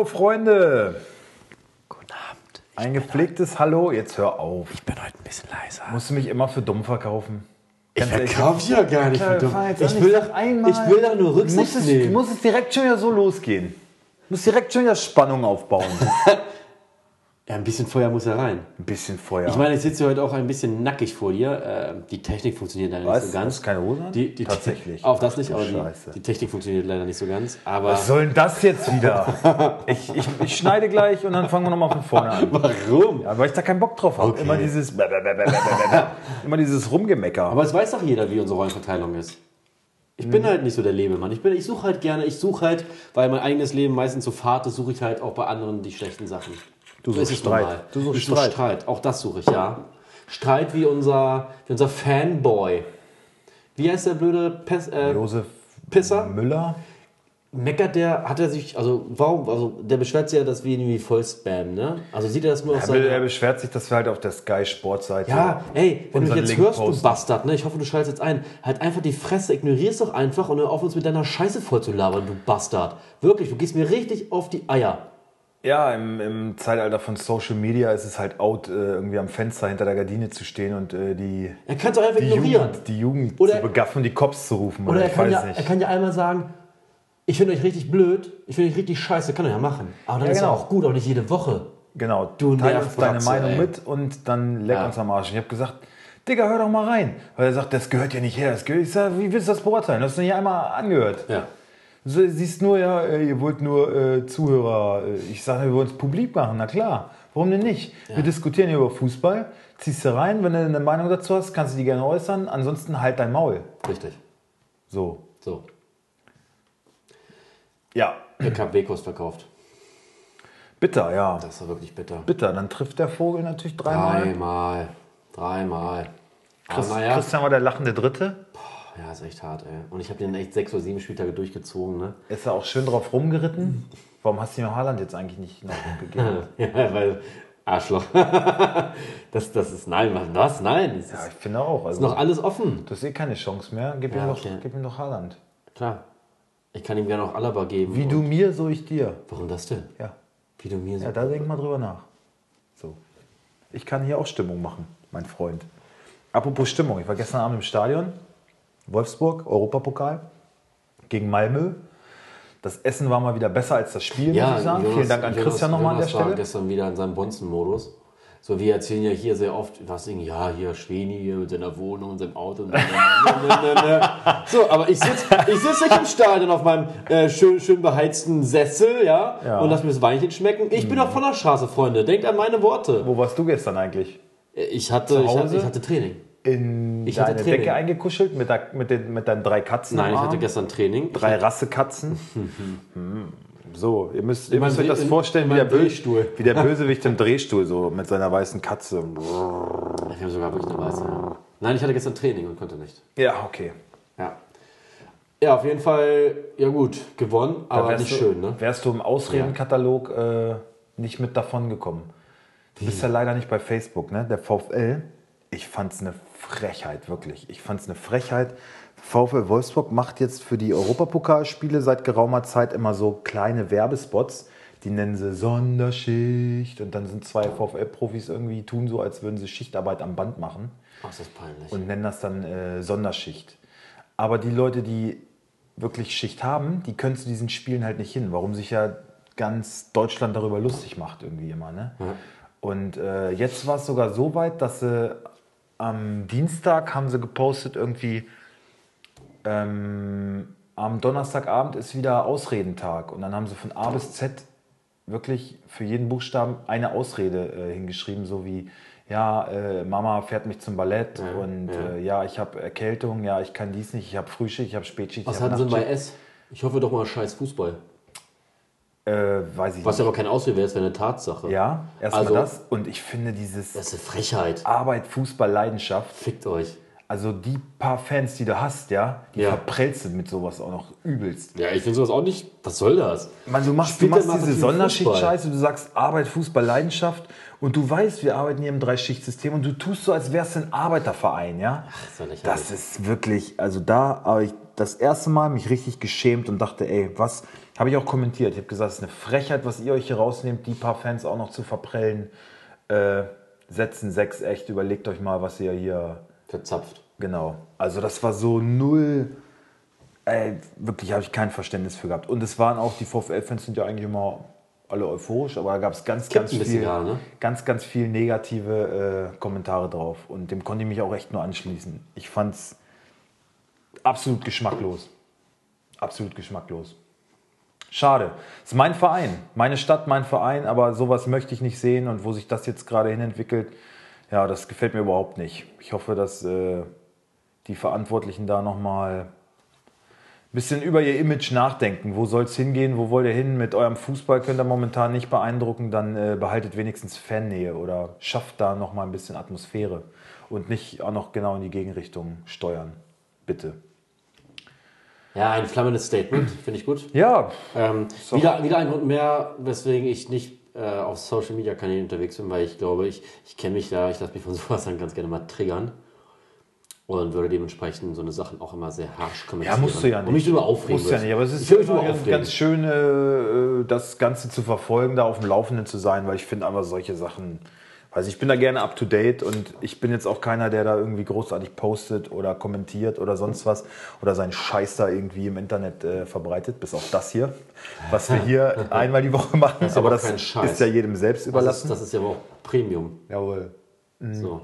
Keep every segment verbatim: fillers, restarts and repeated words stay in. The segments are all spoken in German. Hallo Freunde! Guten Abend. Ich ein gepflegtes heute, Hallo, jetzt hör auf. Ich bin heute ein bisschen leiser. Musst du mich immer für dumm verkaufen? Ich verkaufe dich ja gar nicht für dumm. Ich will doch einmal. Ich will doch nur Rücksicht nehmen. Du musst es direkt schon wieder so losgehen. Du musst direkt schon wieder Spannung aufbauen. Ja, ein bisschen Feuer muss ja rein. Ein bisschen Feuer. Ich meine, ich sitze heute auch ein bisschen nackig vor dir. Äh, die Technik funktioniert leider Was? nicht so ganz. Hast du keine Hose? Die, die Tatsächlich. Auch das nicht, aber die, die Technik funktioniert leider nicht so ganz. Aber was soll denn das jetzt wieder? ich, ich, ich schneide gleich und dann fangen wir nochmal von vorne an. Warum? Ja, weil ich da keinen Bock drauf habe. Okay. Immer dieses immer dieses Rumgemecker. Aber es weiß doch jeder, wie unsere Rollenverteilung ist. Ich bin halt nicht so der Lebemann. Ich, bin, ich suche halt gerne, ich suche halt, weil mein eigenes Leben meistens so fad ist, suche ich halt auch bei anderen die schlechten Sachen. Du suchst Streit. Du suchst Streit. Streit. Auch das suche ich, ja. Streit wie unser, wie unser Fanboy. Wie heißt der blöde Piss, äh, Josef Pisser? Müller? Meckert der, hat er sich, also warum, also der beschwert sich ja, dass wir ihn irgendwie voll spammen, ne? Also sieht er das nur auf seiner... Er beschwert sich, dass wir halt auf der Sky-Sport-Seite... Ja, ey, wenn du mich jetzt Link hörst, posten. Du Bastard, ne? Ich hoffe, du schaltest jetzt ein. Halt einfach die Fresse, ignorierst doch einfach und hör auf, uns mit deiner Scheiße vollzulabern, du Bastard. Wirklich, du gehst mir richtig auf die Eier. Ja, im, im Zeitalter von Social Media ist es halt out, äh, irgendwie am Fenster hinter der Gardine zu stehen und äh, die, er kann es auch einfach die ignorieren. Jugend, die Jugend oder zu begaffen und die Cops zu rufen. Oder, oder er, ich kann weiß ja, nicht. Er kann ja einmal sagen, ich finde euch richtig blöd, ich finde euch richtig scheiße, kann er ja machen. Aber dann ja, ist genau. er auch gut, aber nicht jede Woche. Genau, du teil uns deine Meinung ey. mit und dann leck ja. uns am Arsch. Ich habe gesagt, Digga, hör doch mal rein. Weil er sagt, das gehört ja nicht her. Das gehört, ich sag, wie willst du das beurteilen? Du hast es nicht einmal angehört. Ja. So, siehst nur, ja, ihr wollt nur äh, Zuhörer, ich sage, wir wollen es publik machen, na klar, warum denn nicht? Ja. Wir diskutieren hier über Fußball, ziehst du rein, wenn du eine Meinung dazu hast, kannst du die gerne äußern, ansonsten halt dein Maul. Richtig. So. So. Ja. Der K B-Kurs verkauft. Bitter, ja. Das war wirklich bitter. Bitter, dann trifft der Vogel natürlich dreimal. Dreimal, dreimal. Christ, ja. Christian war der lachende Dritte. Ja, ist echt hart, ey. Und ich habe den echt sechs oder sieben Spieltage durchgezogen, ne? Ist er auch schön drauf rumgeritten? Warum hast du ihm Haaland jetzt eigentlich nicht noch gegeben? Ja, weil Arschloch. das, das ist, nein, Mann, das, nein. Das ja, ist, ich finde auch. Also, ist noch alles offen. Du hast eh keine Chance mehr. Gib, ja, ihm, doch, okay. gib ihm doch Haaland. Klar. Ich kann ihm gerne auch Alaba geben. Wie du mir, so ich dir. Warum das denn? Ja. Wie du mir, so ja, da denk mal drüber nach. So. Ich kann hier auch Stimmung machen, mein Freund. Apropos Stimmung. Ich war gestern Abend im Stadion. Wolfsburg, Europapokal gegen Malmö. Das Essen war mal wieder besser als das Spiel, ja, muss ich sagen. Jonas, vielen Dank an Jonas, Christian nochmal an der Stelle. War gestern wieder in seinem Bonzen-Modus. So, wir erzählen ja hier sehr oft, was irgendwie, ja, hier Schweni hier mit seiner Wohnung und seinem Auto. Und so, aber ich sitze ich sitz nicht im Stadion auf meinem äh, schön, schön beheizten Sessel, ja, ja, und lass mir das Weinchen schmecken. Ich hm. bin auch von der Straße, Freunde. Denkt an meine Worte. Wo warst du gestern eigentlich? Ich hatte, ich hatte, ich hatte Training. In ich deine hatte Training. Decke eingekuschelt mit, der, mit, den, mit deinen drei Katzen? Nein, ich hatte gestern Training. Drei Rassekatzen. So, ihr müsst, ihr müsst euch das vorstellen wie der, Bösewicht, wie der Bösewicht im Drehstuhl, so mit seiner weißen Katze. Ich habe sogar wirklich eine weiße. Nein, ich hatte gestern Training und konnte nicht. Ja, okay. Ja, ja, auf jeden Fall, ja gut, gewonnen, aber nicht schön. Ne? Wärst du im Ausredenkatalog äh, nicht mit davon gekommen. Du bist ja leider nicht bei Facebook, ne? Der VfL. Ich fand's eine Frechheit, wirklich. Ich fand's eine Frechheit. VfL Wolfsburg macht jetzt für die Europapokalspiele seit geraumer Zeit immer so kleine Werbespots. Die nennen sie Sonderschicht. Und dann sind zwei VfL-Profis irgendwie, tun so, als würden sie Schichtarbeit am Band machen. Oh, ist das peinlich. Und nennen das dann äh, Sonderschicht. Aber die Leute, die wirklich Schicht haben, die können zu diesen Spielen halt nicht hin. Warum sich ja ganz Deutschland darüber lustig macht irgendwie immer, ne? Mhm. Und äh, jetzt war es sogar so weit, dass sie... Am Dienstag haben sie gepostet irgendwie, ähm, am Donnerstagabend ist wieder Ausredentag. Und dann haben sie von A bis Z wirklich für jeden Buchstaben eine Ausrede äh, hingeschrieben, so wie, ja, äh, Mama fährt mich zum Ballett, ja, und ja, äh, ja ich habe Erkältung, ja, ich kann dies nicht, ich habe Frühschicht, ich habe Spätschicht. Was hatten sie bei S? Ich hoffe doch mal scheiß Fußball. Äh, weiß ich Was nicht. Ja, aber keine Ausrede wäre, es wäre eine Tatsache. Ja, erstmal also, das. Und ich finde dieses... Das ist eine Frechheit. Arbeit, Fußball, Leidenschaft. Fickt euch. Also die paar Fans, die du hast, ja, die ja. verprellst du mit sowas auch noch übelst. Ja, ich finde sowas auch nicht, was soll das? Man, du machst, du machst diese Sonderschicht-Scheiße, du sagst Arbeit, Fußball, Leidenschaft und du weißt, wir arbeiten hier im Dreischichtsystem und du tust so, als wärst du ein Arbeiterverein, ja? Ach, das ist, doch nicht das ist wirklich, also da habe ich das erste Mal mich richtig geschämt und dachte, ey, was, habe ich auch kommentiert, ich habe gesagt, es ist eine Frechheit, was ihr euch hier rausnehmt, die paar Fans auch noch zu verprellen. Äh, Setzen sechs echt, überlegt euch mal, was ihr hier... Verzapft. Genau. Also das war so null... Ey, wirklich habe ich kein Verständnis für gehabt. Und es waren auch, die VfL-Fans sind ja eigentlich immer alle euphorisch, aber da gab es ganz, ganz viel, Jahr, ne? ganz, ganz viel negative äh, Kommentare drauf. Und dem konnte ich mich auch echt nur anschließen. Ich fand's absolut geschmacklos. Absolut geschmacklos. Schade. Es ist mein Verein, meine Stadt, mein Verein, aber sowas möchte ich nicht sehen und wo sich das jetzt gerade hin entwickelt, ja, das gefällt mir überhaupt nicht. Ich hoffe, dass äh, die Verantwortlichen da nochmal ein bisschen über ihr Image nachdenken. Wo soll es hingehen, wo wollt ihr hin? Mit eurem Fußball könnt ihr momentan nicht beeindrucken, dann äh, behaltet wenigstens Fernnähe oder schafft da nochmal ein bisschen Atmosphäre und nicht auch noch genau in die Gegenrichtung steuern. Bitte. Ja, ein flammendes Statement, finde ich gut. Ja. Ähm, wieder, wieder ein Grund mehr, weswegen ich nicht äh, auf Social-Media-Kanälen unterwegs bin, weil ich glaube, ich, ich kenne mich da, ich lasse mich von sowas dann ganz gerne mal triggern und würde dementsprechend so eine Sachen auch immer sehr harsch kommentieren. Ja, musst du ja nicht. Und mich darüber aufregen. Musst du ja nicht, aber es ist immer ganz, ganz schön, äh, das Ganze zu verfolgen, da auf dem Laufenden zu sein, weil ich finde einfach solche Sachen, also ich bin da gerne up-to-date und ich bin jetzt auch keiner, der da irgendwie großartig postet oder kommentiert oder sonst was oder seinen Scheiß da irgendwie im Internet äh, verbreitet, bis auf das hier, was wir hier einmal die Woche machen, das aber das ist ja jedem selbst überlassen. Das ist, das ist ja aber auch Premium. Jawohl. Mhm. So.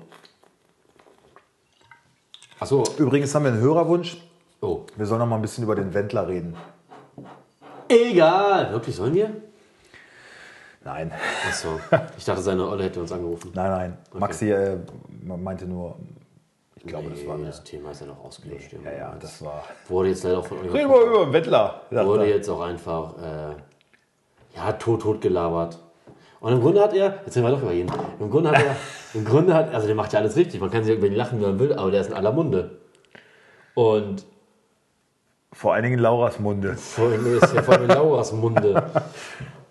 Ach so. Übrigens haben wir einen Hörerwunsch. Oh. Wir sollen noch mal ein bisschen über den Wendler reden. Egal. Wirklich, sollen wir? Nein. Achso, ich dachte, seine Olle hätte uns angerufen. Nein, nein. Okay. Maxi äh, meinte nur, ich glaube, nee, das war... das Thema ist ja noch ausgelöscht. Nee, ja, ja, das, das war... Wurde jetzt leider auch von... Reden wir über den Wendler. Wurde jetzt auch einfach, äh, ja, tot, tot gelabert. Und im Grunde hat er... Jetzt reden wir doch über ihn. Im Grunde hat er... Im Grunde hat... Also, der macht ja alles richtig. Man kann sich über ihn lachen, wie man will, aber der ist in aller Munde. Und... Vor allen Dingen in Lauras Munde. Vor allen Dingen ist ja vor allem in Lauras Munde.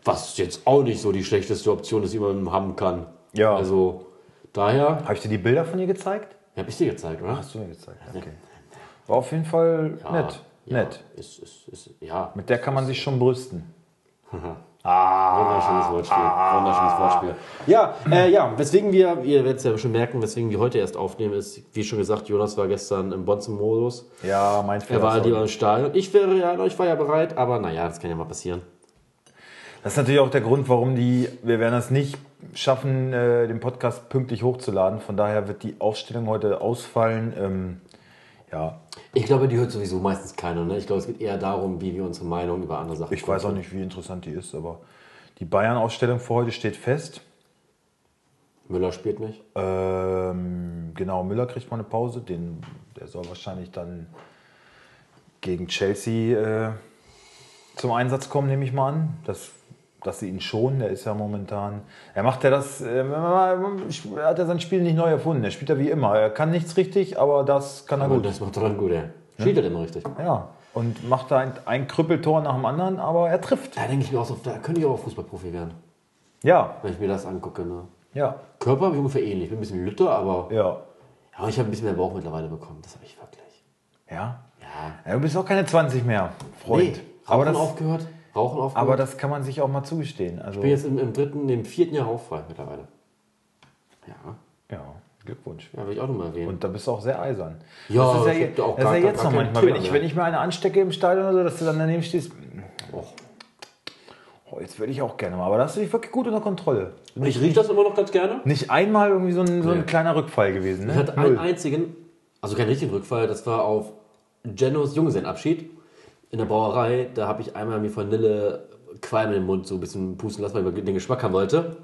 Was jetzt auch nicht so die schlechteste Option ist, die man haben kann. Ja. Also, daher... Habe ich dir die Bilder von ihr gezeigt? Ja, habe ich dir gezeigt, oder? Hast du mir gezeigt, okay. War auf jeden Fall ja, nett. Ja, nett. Ist, ist, ist, ja. Mit der kann man sich schon brüsten. ah, wunderschönes Wortspiel. Ah, wunderschönes Wortspiel. Ja, äh, ja, weswegen wir, ihr werdet es ja schon merken, weswegen wir heute erst aufnehmen, ist, wie schon gesagt, Jonas war gestern im Bonzen-Modus. Ja, mein Fehler. Er war lieber im Stadion. Ich wäre ja, ich war ja bereit, aber naja, das kann ja mal passieren. Das ist natürlich auch der Grund, warum die, wir werden das nicht schaffen, äh, den Podcast pünktlich hochzuladen. Von daher wird die Aufstellung heute ausfallen. Ähm, ja. Ich glaube, die hört sowieso meistens keiner. Ne? Ich glaube, es geht eher darum, wie wir unsere Meinung über andere Sachen Ich kommen. weiß auch nicht, wie interessant die ist, aber die Bayern-Ausstellung für heute steht fest. Müller spielt nicht. Ähm, genau, Müller kriegt mal eine Pause. Den, der soll wahrscheinlich dann gegen Chelsea äh, zum Einsatz kommen, nehme ich mal an. Das Dass sie ihn schonen, der ist ja momentan. Er macht ja das. Äh, hat er sein Spiel nicht neu erfunden. Er spielt ja wie immer. Er kann nichts richtig, aber das kann er aber gut. Das macht er dann gut, ja. Spielt er immer richtig. Ja. Und macht da ein, ein Krüppeltor nach dem anderen, aber er trifft. Da denke ich mir auch so, da könnte ich auch Fußballprofi werden. Ja. Wenn ich mir das angucke. Ne? Ja. Körper habe ich ungefähr ähnlich. Ich bin ein bisschen lütter, aber. Ja. Aber ich habe ein bisschen mehr Bauch mittlerweile bekommen. Das habe ich wirklich. Ja? Ja. Ja, du bist auch keine zwanzig mehr, Freund. Nee, aber das aufgehört. Rauchen aufgehört. Aber das kann man sich auch mal zugestehen. Also ich bin jetzt im, im dritten, im vierten Jahr rauchfrei mittlerweile. Ja. Ja, Glückwunsch. Ja, will ich auch nochmal erwähnen. Und da bist du auch sehr eisern. Ja, das ist ja, je, auch das gar, ist ja jetzt gar noch manchmal. Wenn ich, wenn ich mir eine anstecke im Stadion oder so, dass du dann daneben stehst. Oh, oh jetzt würde ich auch gerne mal. Aber da hast du dich wirklich gut unter Kontrolle. Und ich rieche das immer noch ganz gerne. Nicht einmal irgendwie so ein, so ein nee. kleiner Rückfall gewesen. Ne? Ich hatte einen einzigen, also keinen richtigen Rückfall, das war auf Genos Junggesellenabschied. In der Brauerei, da habe ich einmal mir Vanille-Qualm in den Mund so ein bisschen pusten lassen, weil ich den Geschmack haben wollte.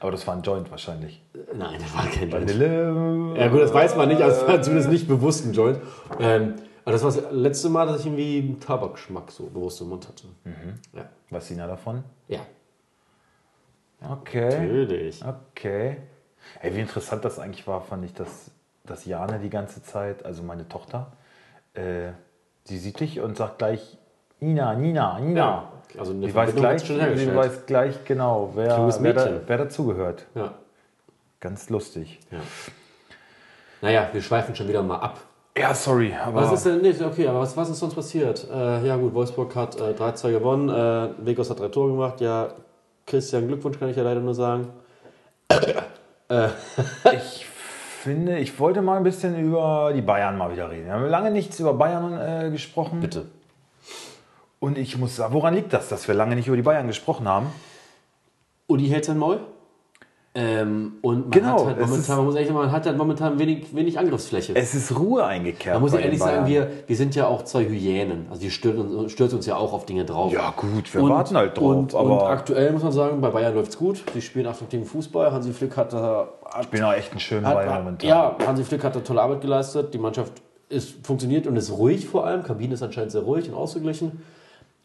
Aber das war ein Joint wahrscheinlich. Nein, das war kein Joint. Vanille... Ja gut, das weiß man nicht, also das war zumindest nicht bewusst ein Joint. Ähm, aber das war das letzte Mal, dass ich irgendwie einen Tabakgeschmack so bewusst im Mund hatte. Mhm. Ja. Was Sina davon? Ja. Okay. Natürlich. Okay. Ey, wie interessant das eigentlich war, fand ich das dass Jane die ganze Zeit, also meine Tochter, äh, sie sieht dich und sagt gleich Nina, Nina, Nina. Ja, also eine die weiß gleich, die weiß gleich genau, wer, wer, da, wer dazugehört. Ja. Ganz lustig. Ja. Naja, wir schweifen schon wieder mal ab. Ja, sorry. Aber was ist denn, nee, okay, aber was, was ist sonst passiert? Äh, ja gut, Wolfsburg hat äh, drei zu zwei gewonnen, äh, Vegos hat drei Tore gemacht. Ja, Christian, Glückwunsch kann ich ja leider nur sagen. äh. Ich finde, ich wollte mal ein bisschen über die Bayern mal wieder reden. Wir haben lange nichts über Bayern äh, gesprochen. Bitte. Und ich muss sagen, woran liegt das, dass wir lange nicht über die Bayern gesprochen haben? Uli hält sein Maul. Ähm, und man, genau, hat halt momentan, man, muss ehrlich sagen, man hat halt momentan wenig, wenig Angriffsfläche. Es ist Ruhe eingekehrt. Man muss ehrlich sagen, wir, wir sind ja auch zwei Hyänen. Also wir stürzen, stürzen uns ja auch auf Dinge drauf. Ja gut, wir und, warten halt drauf. Und, aber und aktuell muss man sagen, bei Bayern läuft es gut. Sie spielen attraktiven Fußball. Hansi Flick hat da... Ich bin auch echt einen schönen hat, Bayern momentan. Ja, Hansi Flick hat da tolle Arbeit geleistet. Die Mannschaft ist, funktioniert und ist ruhig vor allem. Kabine ist anscheinend sehr ruhig und ausgeglichen.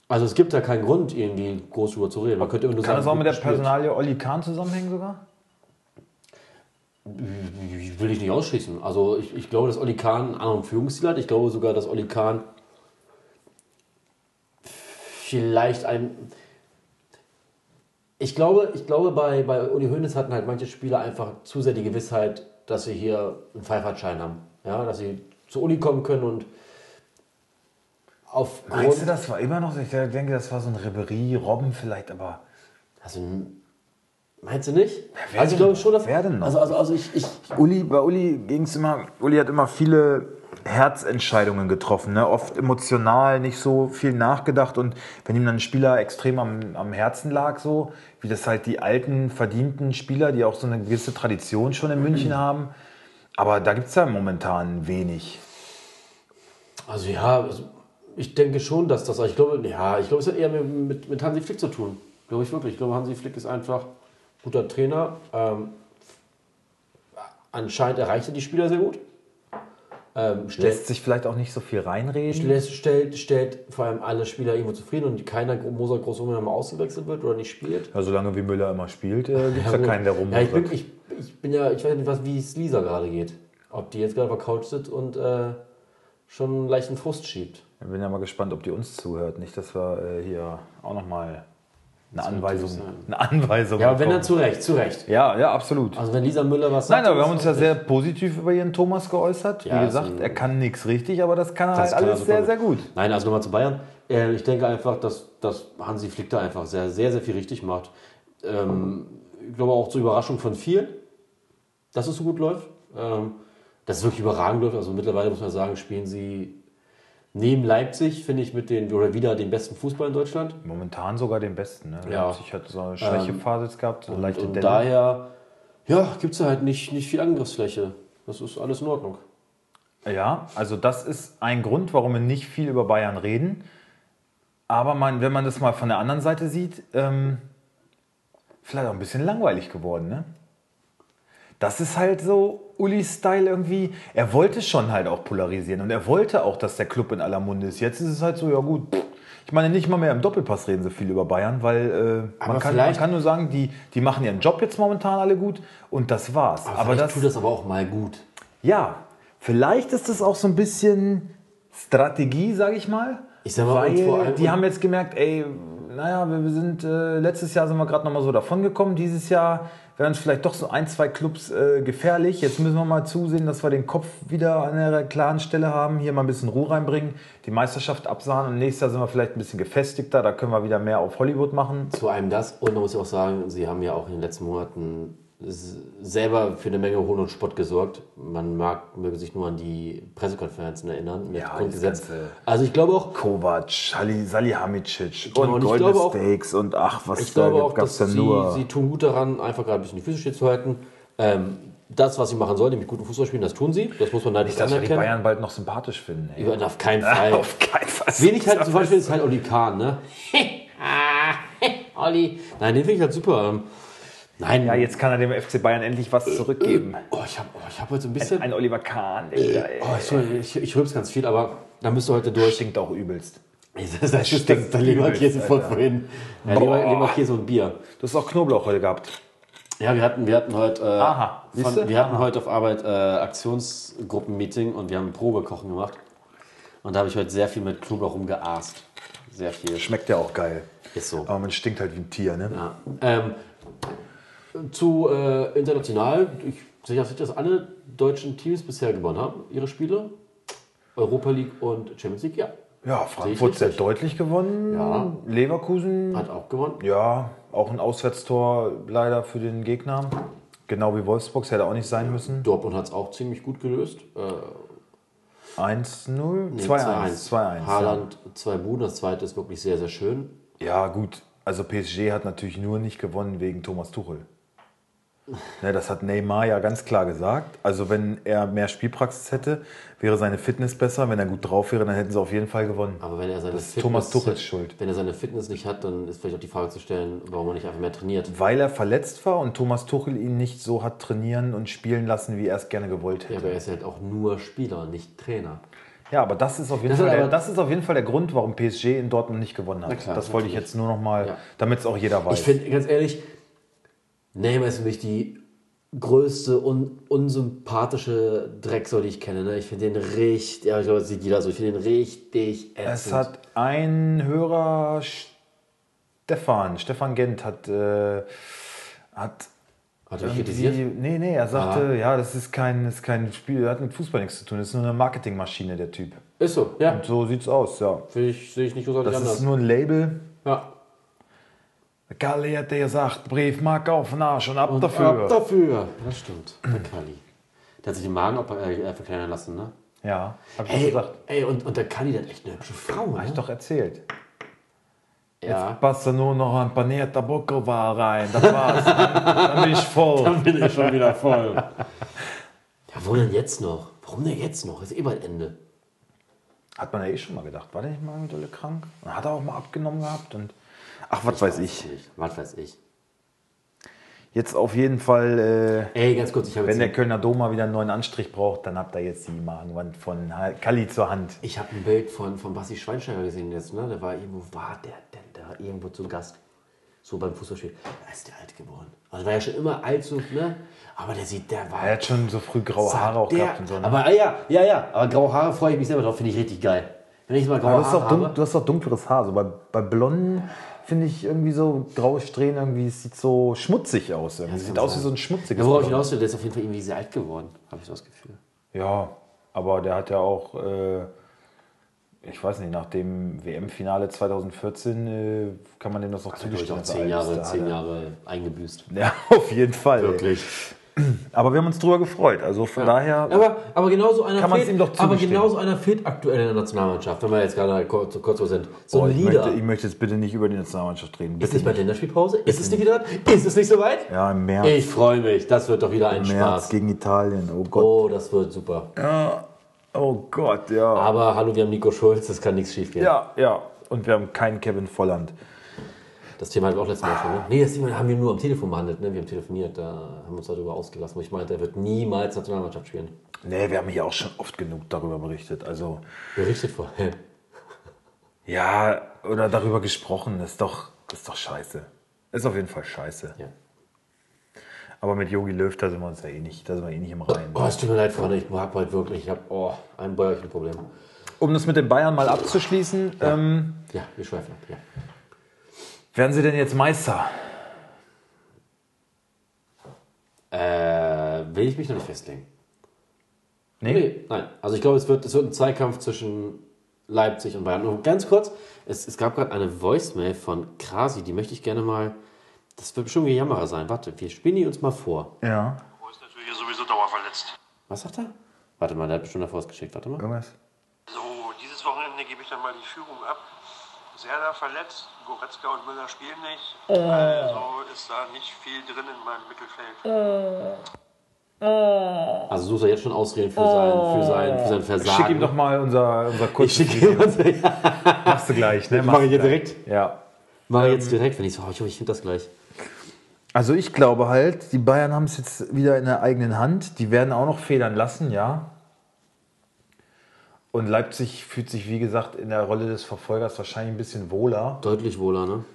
Also es gibt da keinen Grund, irgendwie groß drüber zu reden. Man könnte Kann sagen, das auch mit der gespielt. Personalie Olli Kahn zusammenhängen sogar? Will ich nicht ausschließen. Also ich, ich glaube, dass Olli Kahn einen anderen Führungsstil hat. Ich glaube sogar, dass Olli Kahn vielleicht ein... Ich glaube, ich glaube bei, bei Uli Hoeneß hatten halt manche Spieler einfach zu sehr die Gewissheit, dass sie hier einen Freifahrtschein haben. Ja, dass sie zu Uli kommen können und auf Meinst du, das war immer noch so? Ich denke, das war so ein Ribéry, Robben vielleicht, aber... Also... Meinst du nicht? Ja, also ich glaube schon, dass... Wer denn noch? Also, also, also ich, ich Uli, bei Uli ging es immer... Uli hat immer viele Herzentscheidungen getroffen, ne? Oft emotional, nicht so viel nachgedacht. Und wenn ihm dann ein Spieler extrem am, am Herzen lag, so wie das halt die alten, verdienten Spieler, die auch so eine gewisse Tradition schon in München mhm. haben. Aber da gibt es ja momentan wenig. Also ja, also ich denke schon, dass das... Ich glaube, ja, ich glaube, es hat eher mit, mit Hansi Flick zu tun. Glaube ich wirklich. Ich glaube, Hansi Flick ist einfach... guter Trainer, ähm, anscheinend erreicht er die Spieler sehr gut. Ähm, stellt, lässt sich vielleicht auch nicht so viel reinreden. Lässt, stellt, stellt vor allem alle Spieler irgendwo zufrieden und keiner Moser groß mal ausgewechselt wird oder nicht spielt. Ja, solange wie Müller immer spielt, äh, gibt es ja, ja keinen, der rumläuft. Ja, ich, ich, ich bin ja, ich weiß nicht, was, wie es Lisa gerade geht. Ob die jetzt gerade auf der Couch sitzt und äh, schon einen leichten Frust schiebt. Ich bin ja mal gespannt, ob die uns zuhört. Nicht, dass wir äh, hier auch nochmal... Eine Anweisung, eine Anweisung. Ja, aber wenn dann zu Recht, zu Recht. Ja, ja, absolut. Also wenn Lisa Müller was sagt... Nein, aber wir haben uns ja sehr positiv über Ihren Thomas geäußert. Ja, wie gesagt, er kann nichts richtig, aber das kann er das halt kann alles er sehr, sehr gut. Nein, also nochmal zu Bayern. Ich denke einfach, dass, dass Hansi Flick da einfach sehr, sehr, sehr viel richtig macht. Ich glaube auch zur Überraschung von vielen, dass es so gut läuft. Dass es wirklich überragend läuft. Also mittlerweile muss man sagen, spielen sie... Neben Leipzig finde ich mit den, oder wieder den besten Fußball in Deutschland. Momentan sogar den besten. Ne? Ja. Leipzig hat so eine Schwächephase ähm, gehabt. Und, leichte und daher ja, gibt es halt nicht, nicht viel Angriffsfläche. Das ist alles in Ordnung. Ja, also das ist ein Grund, warum wir nicht viel über Bayern reden. Aber man, wenn man das mal von der anderen Seite sieht, ähm, vielleicht auch ein bisschen langweilig geworden. Ne? Das ist halt so Uli-Style irgendwie. Er wollte schon halt auch polarisieren und er wollte auch, dass der Club in aller Munde ist. Jetzt ist es halt so, ja gut, ich meine, nicht mal mehr im Doppelpass reden so viel über Bayern, weil äh, man, kann, man kann nur sagen, die, die machen ihren Job jetzt momentan alle gut und das war's. Aber, aber das tut das aber auch mal gut. Ja, vielleicht ist das auch so ein bisschen Strategie, sage ich mal. Ich sag mal, weil vor allem die haben jetzt gemerkt, ey, naja, wir sind, äh, letztes Jahr sind wir gerade nochmal so davon gekommen, dieses Jahr... wären uns vielleicht doch so ein, zwei Clubs äh, gefährlich. Jetzt müssen wir mal zusehen, dass wir den Kopf wieder an einer klaren Stelle haben, hier mal ein bisschen Ruhe reinbringen, die Meisterschaft absahen und nächstes Jahr sind wir vielleicht ein bisschen gefestigter, da können wir wieder mehr auf Hollywood machen. Zu einem das und man muss ja auch sagen, sie haben ja auch in den letzten Monaten selber für eine Menge Hohn und Spott gesorgt. Man mag möge sich nur an die Pressekonferenzen erinnern. Mit ja, Grundgesetz. Also ich glaube auch... Kovac, Salihamidzic und, und Goldene Steaks und ach, was ich da gibt es denn nur. Sie, sie tun gut daran, einfach gerade ein bisschen die Füße stehen zu halten. Ähm, das, was sie machen sollen, nämlich guten Fußball spielen, das tun sie. Das muss man halt nicht anerkennen. Ich darf die Bayern bald noch sympathisch finden. Ey. Über, auf keinen Fall. Na, auf keinen Fall. Wenig halt zum Beispiel ist halt Oli Kahn, ne? Oli. Nein, den finde ich halt super. Nein. Ja, jetzt kann er dem F C Bayern endlich was zurückgeben. Oh, ich habe oh, hab heute so ein bisschen... Ein, ein Oliver Kahn. Ey, ey. Oh, sorry, ich ich rülps ganz viel, aber da müsst ihr heute durch. Das stinkt auch übelst. Das, das stinkt übelst. Da Leberkäse von vorhin. Ja, Leberkäse und Bier. Du hast auch Knoblauch heute gehabt. Ja, wir hatten, wir hatten heute, äh, Aha, von, wir hatten Aha. heute auf Arbeit äh, Aktionsgruppen-Meeting und wir haben Probekochen gemacht. Und da habe ich heute sehr viel mit Knoblauch rumgeaßt. Sehr viel. Schmeckt ja auch geil. Ist so. Aber man stinkt halt wie ein Tier, ne? Ja. Ähm, zu äh, international, ich sehe, dass alle deutschen Teams bisher gewonnen haben, ihre Spiele. Europa League und Champions League, ja. Ja, Frankfurt sehr deutlich gewonnen. Ja. Leverkusen hat auch gewonnen. Ja, auch ein Auswärtstor leider für den Gegner. Genau wie Wolfsburg, hätte auch nicht sein müssen. Dortmund hat es auch ziemlich gut gelöst. Äh, eins null? Nee, zwei eins. Haaland, zwei Buden, das zweite ist wirklich sehr, sehr schön. Ja, gut. Also P S G hat natürlich nur nicht gewonnen wegen Thomas Tuchel. Ne, das hat Neymar ja ganz klar gesagt. Also wenn er mehr Spielpraxis hätte, wäre seine Fitness besser. Wenn er gut drauf wäre, dann hätten sie auf jeden Fall gewonnen. Aber wenn er seine das ist Fitness, Thomas Tuchels Schuld. Wenn er seine Fitness nicht hat, dann ist vielleicht auch die Frage zu stellen, warum er nicht einfach mehr trainiert. Weil er verletzt war und Thomas Tuchel ihn nicht so hat trainieren und spielen lassen, wie er es gerne gewollt hätte. Ja, aber er ist halt auch nur Spieler, nicht Trainer. Ja, aber das ist auf jeden, das Fall, der, das ist auf jeden Fall der Grund, warum P S G in Dortmund nicht gewonnen hat. Klar, das wollte ich jetzt nur noch mal, ja. damit es auch jeder weiß. Ich finde, ganz ehrlich, Neymar ist für mich die größte un- unsympathische Drecksau, die ich kenne. Ne? Ich finde den richtig, ja, ich glaube, das sieht jeder so, ich finde den richtig ätzend. Es hat ein Hörer, Stefan, Stefan Gent, hat... Äh, hat Hat er kritisiert? Nee, nee, er sagte, ah. ja, das ist kein, das ist kein Spiel, das hat mit Fußball nichts zu tun, das ist nur eine Marketingmaschine, der Typ. Ist so, ja. Und so sieht's aus, ja. Sehe ich, seh ich nicht großartig anders. Das ist nur ein Label. Ja. Der Kalli hat ja gesagt, Brief, Mark auf den Arsch und ab und dafür. ab dafür. Das stimmt, der Kalli. Der hat sich den Magen äh, verkleinern lassen, ne? Ja, hab ich hey, gesagt. Ey, und, und der Kalli, der hat echt eine hübsche Frau, ne? Hab ich doch erzählt. Ja. Jetzt passt da nur noch ein Panier Tabokova rein, das war's. Dann bin ich voll. Dann bin ich schon wieder voll. Ja, wo denn jetzt noch? Warum denn jetzt noch? Ist eh bald Ende. Hat man ja eh schon mal gedacht. War der nicht mal irgendwie dolle krank? Und hat er auch mal abgenommen gehabt? Und ach, was weiß ich. Nicht. Was weiß ich. Jetzt auf jeden Fall, äh, Ey, ganz kurz, ich hab wenn jetzt der Kölner Dom mal wieder einen neuen Anstrich braucht, dann habt ihr jetzt die Magenwand von Kalli zur Hand. Ich habe ein Bild von, von Basti Schweinsteiger gesehen jetzt, ne? Der war irgendwo, war der denn da irgendwo zu Gast? So beim Fußballspiel. Da ist der alt geworden. Also war ja schon immer alt, so, ne? Aber der sieht, der war... Er hat schon so früh graue Haare auch der, gehabt und so, ne? Aber ja, ja, ja. Aber graue Haare freue ich mich selber drauf, finde ich richtig geil. Wenn ich mal graue Haare habe... Dun- du hast doch dunkleres Haar, so bei, bei blonden... finde ich irgendwie so graue Strähnen, irgendwie es sieht so schmutzig aus. Ja, sieht aus sein. Wie so ein schmutziges. Ja, worauf ich hinaus will, der ist auf jeden Fall irgendwie sehr alt geworden, habe ich so das Gefühl. Ja, aber der hat ja auch, äh, ich weiß nicht, nach dem W M-Finale zweitausendvierzehn äh, kann man dem das noch zugestehen. Also zehn Jahre, zehn Jahre eingebüßt. Ja, auf jeden Fall. Wirklich. Ey. Aber wir haben uns drüber gefreut, also von ja. daher aber, aber genauso einer kann man es ihm doch zugestehen. Aber genauso einer fehlt aktuell in der Nationalmannschaft, wenn wir jetzt gerade kurz, kurz vor sind. So oh, ich, möchte, ich möchte jetzt bitte nicht über die Nationalmannschaft reden. Bitte ist nicht bei Länderspielpause? Ist es nicht wieder? Ist es nicht soweit? Ja, im März. Ich freue mich, das wird doch wieder ein Spaß. Im März gegen Italien, oh Gott. Oh, das wird super. Ja. Oh Gott, ja. Aber hallo, wir haben Nico Schulz, das kann nichts schief gehen. Ja, ja. Und wir haben keinen Kevin Volland. Das Thema hatten wir auch letztes Mal ah. schon, ne? Nee, das Thema haben wir nur am Telefon behandelt, ne? Wir haben telefoniert, da haben wir uns darüber ausgelassen, wo ich meinte, er wird niemals Nationalmannschaft spielen. Nee, wir haben hier auch schon oft genug darüber berichtet, also... Berichtet vor allem. Ja, oder darüber gesprochen, das ist doch, das ist doch scheiße. Das ist auf jeden Fall scheiße. Ja. Aber mit Jogi Löw, da sind wir uns ja eh nicht, da sind wir eh nicht im Reinen. Oh, es tut mir leid, Freunde, ich hab halt wirklich, ich hab, oh, ein Bäuerchenproblem. Um das mit den Bayern mal abzuschließen... Ja, ähm, ja wir schweifen ab, ja. Werden sie denn jetzt Meister? Äh, will ich mich noch nicht festlegen. Nee? nee nein. Also ich glaube, es wird, es wird ein Zweikampf zwischen Leipzig und Bayern. Und ganz kurz, es, es gab gerade eine Voicemail von Krasi, die möchte ich gerne mal... Das wird bestimmt Gejammerer sein. Warte, wir spielen die uns mal vor. Ja. Wo ist natürlich sowieso dauerverletzt. Was sagt er? Warte mal, der hat bestimmt davor was geschickt. Warte mal. Irgendwas. So, dieses Wochenende gebe ich dann mal die Führung ab. Serda verletzt, Goretzka und Müller spielen nicht, äh. also ist da nicht viel drin in meinem Mittelfeld. Äh. Also sucht er jetzt schon Ausreden für, äh. sein, für, sein, für sein Versagen. Schick ihm doch mal unser, unser kurzes ich Video. Ihm machst du gleich, ne? Mach ich jetzt direkt? Ja. Mach ich jetzt direkt, wenn ich so, oh, ich, ich finde das gleich. Also ich glaube halt, die Bayern haben es jetzt wieder in der eigenen Hand, die werden auch noch federn lassen, ja. Und Leipzig fühlt sich, wie gesagt, in der Rolle des Verfolgers wahrscheinlich ein bisschen wohler. Deutlich wohler, ne?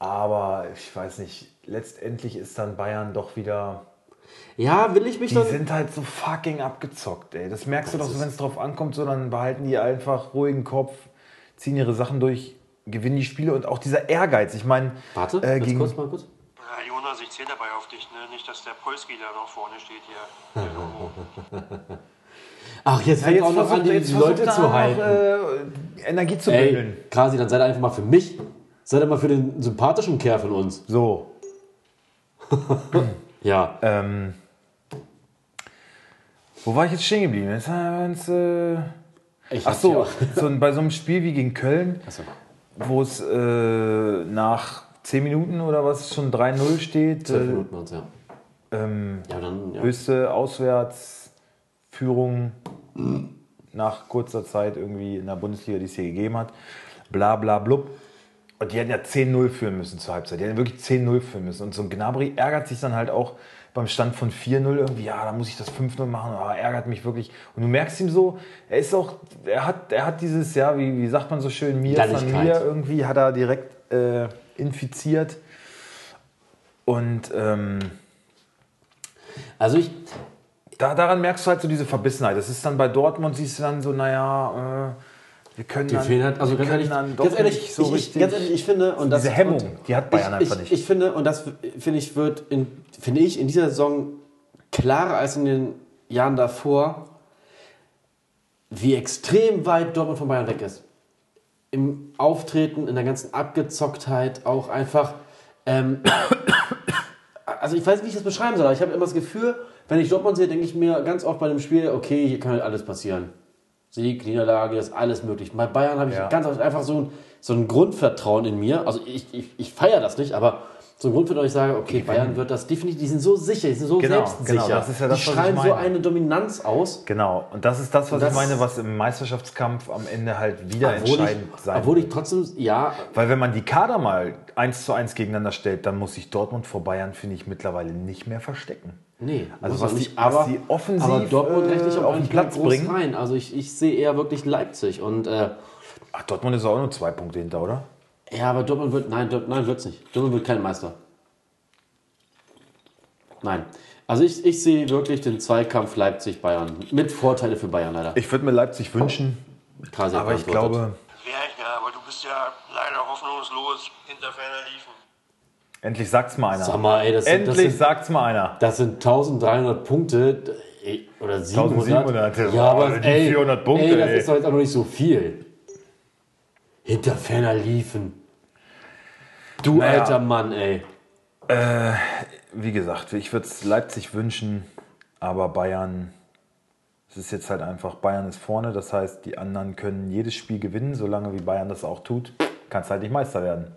Aber ich weiß nicht, letztendlich ist dann Bayern doch wieder... Ja, will ich mich die dann... Die sind halt so fucking abgezockt, ey. Das merkst das du doch so, wenn es drauf ankommt, so dann behalten die einfach ruhigen Kopf, ziehen ihre Sachen durch, gewinnen die Spiele und auch dieser Ehrgeiz. Ich meine... Warte, äh, gegen... kurz mal kurz. Ja, Jonas, ich zähle dabei auf dich, ne? Nicht, dass der Polski da noch vorne steht hier. Ach, jetzt fängt ja, auch noch an, die, die Leute zu halten. Noch, äh, Energie zu bündeln. Kasi, dann seid einfach mal für mich. Seid ihr mal für den sympathischen Kerl von uns. So. Ja. Ähm, wo war ich jetzt stehen geblieben? Jetzt haben äh, ach so, so, bei so einem Spiel wie gegen Köln, so, wo es äh, nach zehn Minuten oder was schon drei null steht. zwölf Minuten waren es, ja. Ähm, ja, dann, ja. Höchste Auswärtsführung mhm. nach kurzer Zeit irgendwie in der Bundesliga, die es hier gegeben hat. Bla bla blub. Und die hätten ja zehn null führen müssen zur Halbzeit. Die hätten wirklich zehn null führen müssen. Und so ein Gnabry ärgert sich dann halt auch beim Stand von vier null irgendwie, ja, da muss ich das fünf null machen, aber oh, ärgert mich wirklich. Und du merkst ihm so, er ist auch, er hat, er hat dieses, ja, wie, wie sagt man so schön, mir von mir irgendwie, hat er direkt äh, infiziert. Und ähm, also ich... Da, daran merkst du halt so diese Verbissenheit. Das ist dann bei Dortmund, siehst du dann so, naja... Äh, Wir können dann, Fehlheit, also ganz ehrlich, dann doch ganz ehrlich, nicht so ich, richtig... Ganz ehrlich, ich finde... Und so das, diese Hemmung, und, die hat Bayern ich, einfach nicht. Ich, ich finde, und das finde ich, wird in, finde ich in dieser Saison klarer als in den Jahren davor, wie extrem weit Dortmund von Bayern weg ist. Im Auftreten, in der ganzen Abgezocktheit, auch einfach... Ähm, also ich weiß nicht, wie ich das beschreiben soll, aber ich habe immer das Gefühl, wenn ich Dortmund sehe, denke ich mir ganz oft bei dem Spiel, okay, hier kann halt alles passieren. Sieg, Niederlage, ist alles möglich. Bei Bayern habe ich ja. ganz einfach so ein, so ein Grundvertrauen in mir. Also ich, ich, ich feiere das nicht, aber so ein Grundvertrauen, ich sage, okay, Bayern wird das definitiv, die sind so sicher, die sind so genau, selbstsicher. Genau, das ist ja das, die schreiben so eine Dominanz aus. Genau, und das ist das, was das, ich meine, was im Meisterschaftskampf am Ende halt wieder entscheidend ich, sein obwohl wird. Obwohl ich trotzdem, ja... Weil wenn man die Kader mal eins zu eins gegeneinander stellt, dann muss sich Dortmund vor Bayern, finde ich, mittlerweile nicht mehr verstecken. Nee, also was, nicht, die, was aber, die offensiv aber Dortmund rechtlich auf den Platz bringen. Rein. Also ich, ich sehe eher wirklich Leipzig. Und, äh, ach, Dortmund ist auch nur zwei Punkte hinter, oder? Ja, aber Dortmund wird, nein, Dort, nein, wird's nicht. Dortmund wird kein Meister. Nein. Also ich, ich sehe wirklich den Zweikampf Leipzig-Bayern. Mit Vorteile für Bayern leider. Ich würde mir Leipzig wünschen, Kasi aber ich glaube... Ja, ja, aber du bist ja leider hoffnungslos hinter ferner Liefen. Endlich sagt's mal einer. Sag mal, ey, das sind, Endlich das sind, sagt's mal einer. Das sind dreizehnhundert Punkte ey, oder siebenhundert. Ja, aber oh, ey, vierhundert Punkte. Ey, das ey. ist doch jetzt auch noch nicht so viel. Hinter ferner Liefen. Du naja, alter Mann, ey. Äh, wie gesagt, ich würde es Leipzig wünschen, aber Bayern, es ist jetzt halt einfach, Bayern ist vorne. Das heißt, die anderen können jedes Spiel gewinnen, solange wie Bayern das auch tut, kannst halt nicht Meister werden.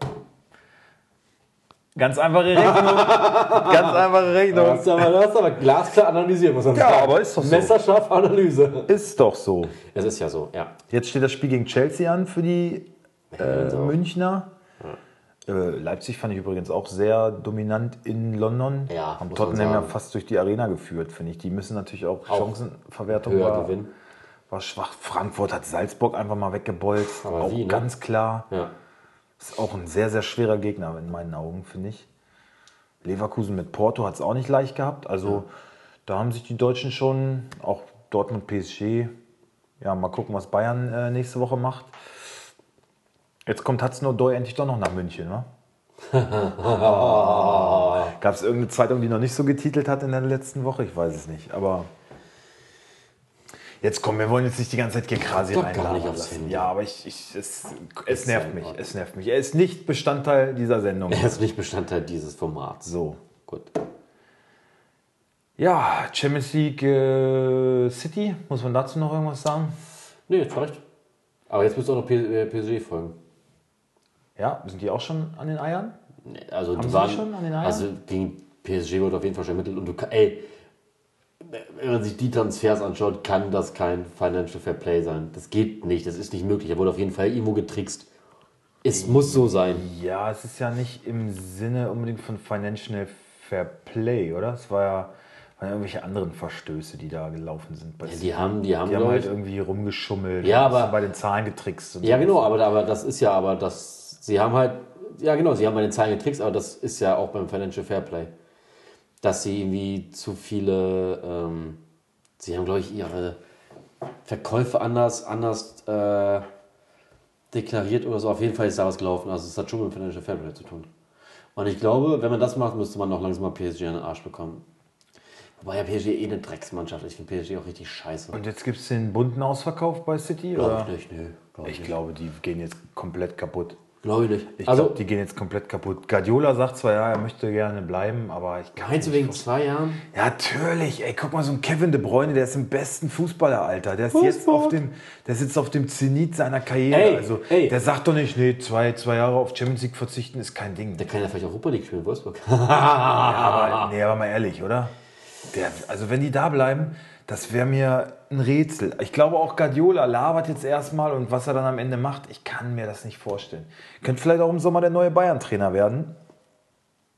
Ganz einfache Rechnung. Ganz einfache Rechnung. Das hast du aber, hast aber glasklar analysieren muss man sagen. Ja, aber ist doch so. Messerscharf Analyse. Ist doch so. Es ist ja so, ja. Jetzt steht das Spiel gegen Chelsea an für die äh, Münchner. Ja. Äh, Leipzig fand ich übrigens auch sehr dominant in London. Ja, haben Tottenham ja fast durch die Arena geführt, finde ich. Die müssen natürlich auch, auch Chancenverwertung war, war schwach. Frankfurt hat Salzburg einfach mal weggebolzt. Aber auch wie, ne? Ganz klar. Ja. Ist auch ein sehr, sehr schwerer Gegner in meinen Augen, finde ich. Leverkusen mit Porto hat es auch nicht leicht gehabt. Also ja. Da haben sich die Deutschen schon, auch Dortmund, P S G. Ja, mal gucken, was Bayern äh, nächste Woche macht. Jetzt kommt Hudson-Odoi endlich doch noch nach München, ne? Gab es irgendeine Zeitung, die noch nicht so getitelt hat in der letzten Woche? Ich weiß es nicht, aber... Jetzt komm, wir wollen jetzt nicht die ganze Zeit Gekrasi reinladen lassen. Ja, aber ich, ich, es, es nervt mich, es nervt mich. Er ist nicht Bestandteil dieser Sendung. Er ist nicht Bestandteil dieses Formats. So. Gut. Ja, Champions League äh, City, muss man dazu noch irgendwas sagen? Nee, jetzt reicht. Aber jetzt müsst ihr auch noch P S G folgen. Ja, sind die auch schon an den Eiern? Nee, also haben die waren, schon an den Eiern? Also gegen P S G wird auf jeden Fall schon ermittelt und du kannst... Wenn man sich die Transfers anschaut, kann das kein Financial Fair Play sein. Das geht nicht, das ist nicht möglich. Er wurde auf jeden Fall irgendwo getrickst. Es muss so sein. Ja, es ist ja nicht im Sinne unbedingt von Financial Fair Play, oder? Es war ja, waren ja irgendwelche anderen Verstöße, die da gelaufen sind. Ja, die haben, die haben, die haben halt irgendwie rumgeschummelt, ja, aber, bei den Zahlen getrickst. Und ja, genau, aber, aber das ist ja aber, das, sie haben halt ja genau, sie haben meine Zahlen getrickst, aber das ist ja auch beim Financial Fairplay, dass sie irgendwie zu viele, ähm, sie haben, glaube ich, ihre Verkäufe anders, anders äh, deklariert oder so. Auf jeden Fall ist da was gelaufen. Also es hat schon mit dem Financial Fairplay zu tun. Und ich glaube, wenn man das macht, müsste man noch langsam mal P S G an den Arsch bekommen. Wobei ja P S G eh eine Drecksmannschaft ist. Ich finde P S G auch richtig scheiße. Und jetzt gibt es den bunten Ausverkauf bei City? Glaube ich nicht, nö. Glaub ich ich nicht. glaube, die gehen jetzt komplett kaputt. Glaube ich nicht. Ich also, glaube, die gehen jetzt komplett kaputt. Guardiola sagt zwar, ja, er möchte gerne bleiben, aber ich kann Meinst du wegen zwei Jahren? Ja, natürlich. Ey, guck mal, so ein Kevin De Bruyne, der ist im besten Fußballer, Alter. Der ist Fußball. jetzt auf dem, der sitzt auf dem Zenit seiner Karriere. Ey, also, ey. Der sagt doch nicht, nee, zwei, zwei Jahre auf Champions League verzichten ist kein Ding. Der kann ja vielleicht Europa League spielen, Wolfsburg. ja, aber, nee, aber mal ehrlich, oder? Der, also wenn die da bleiben, das wäre mir ein Rätsel. Ich glaube auch Guardiola labert jetzt erstmal und was er dann am Ende macht, ich kann mir das nicht vorstellen. Könnte vielleicht auch im Sommer der neue Bayern-Trainer werden.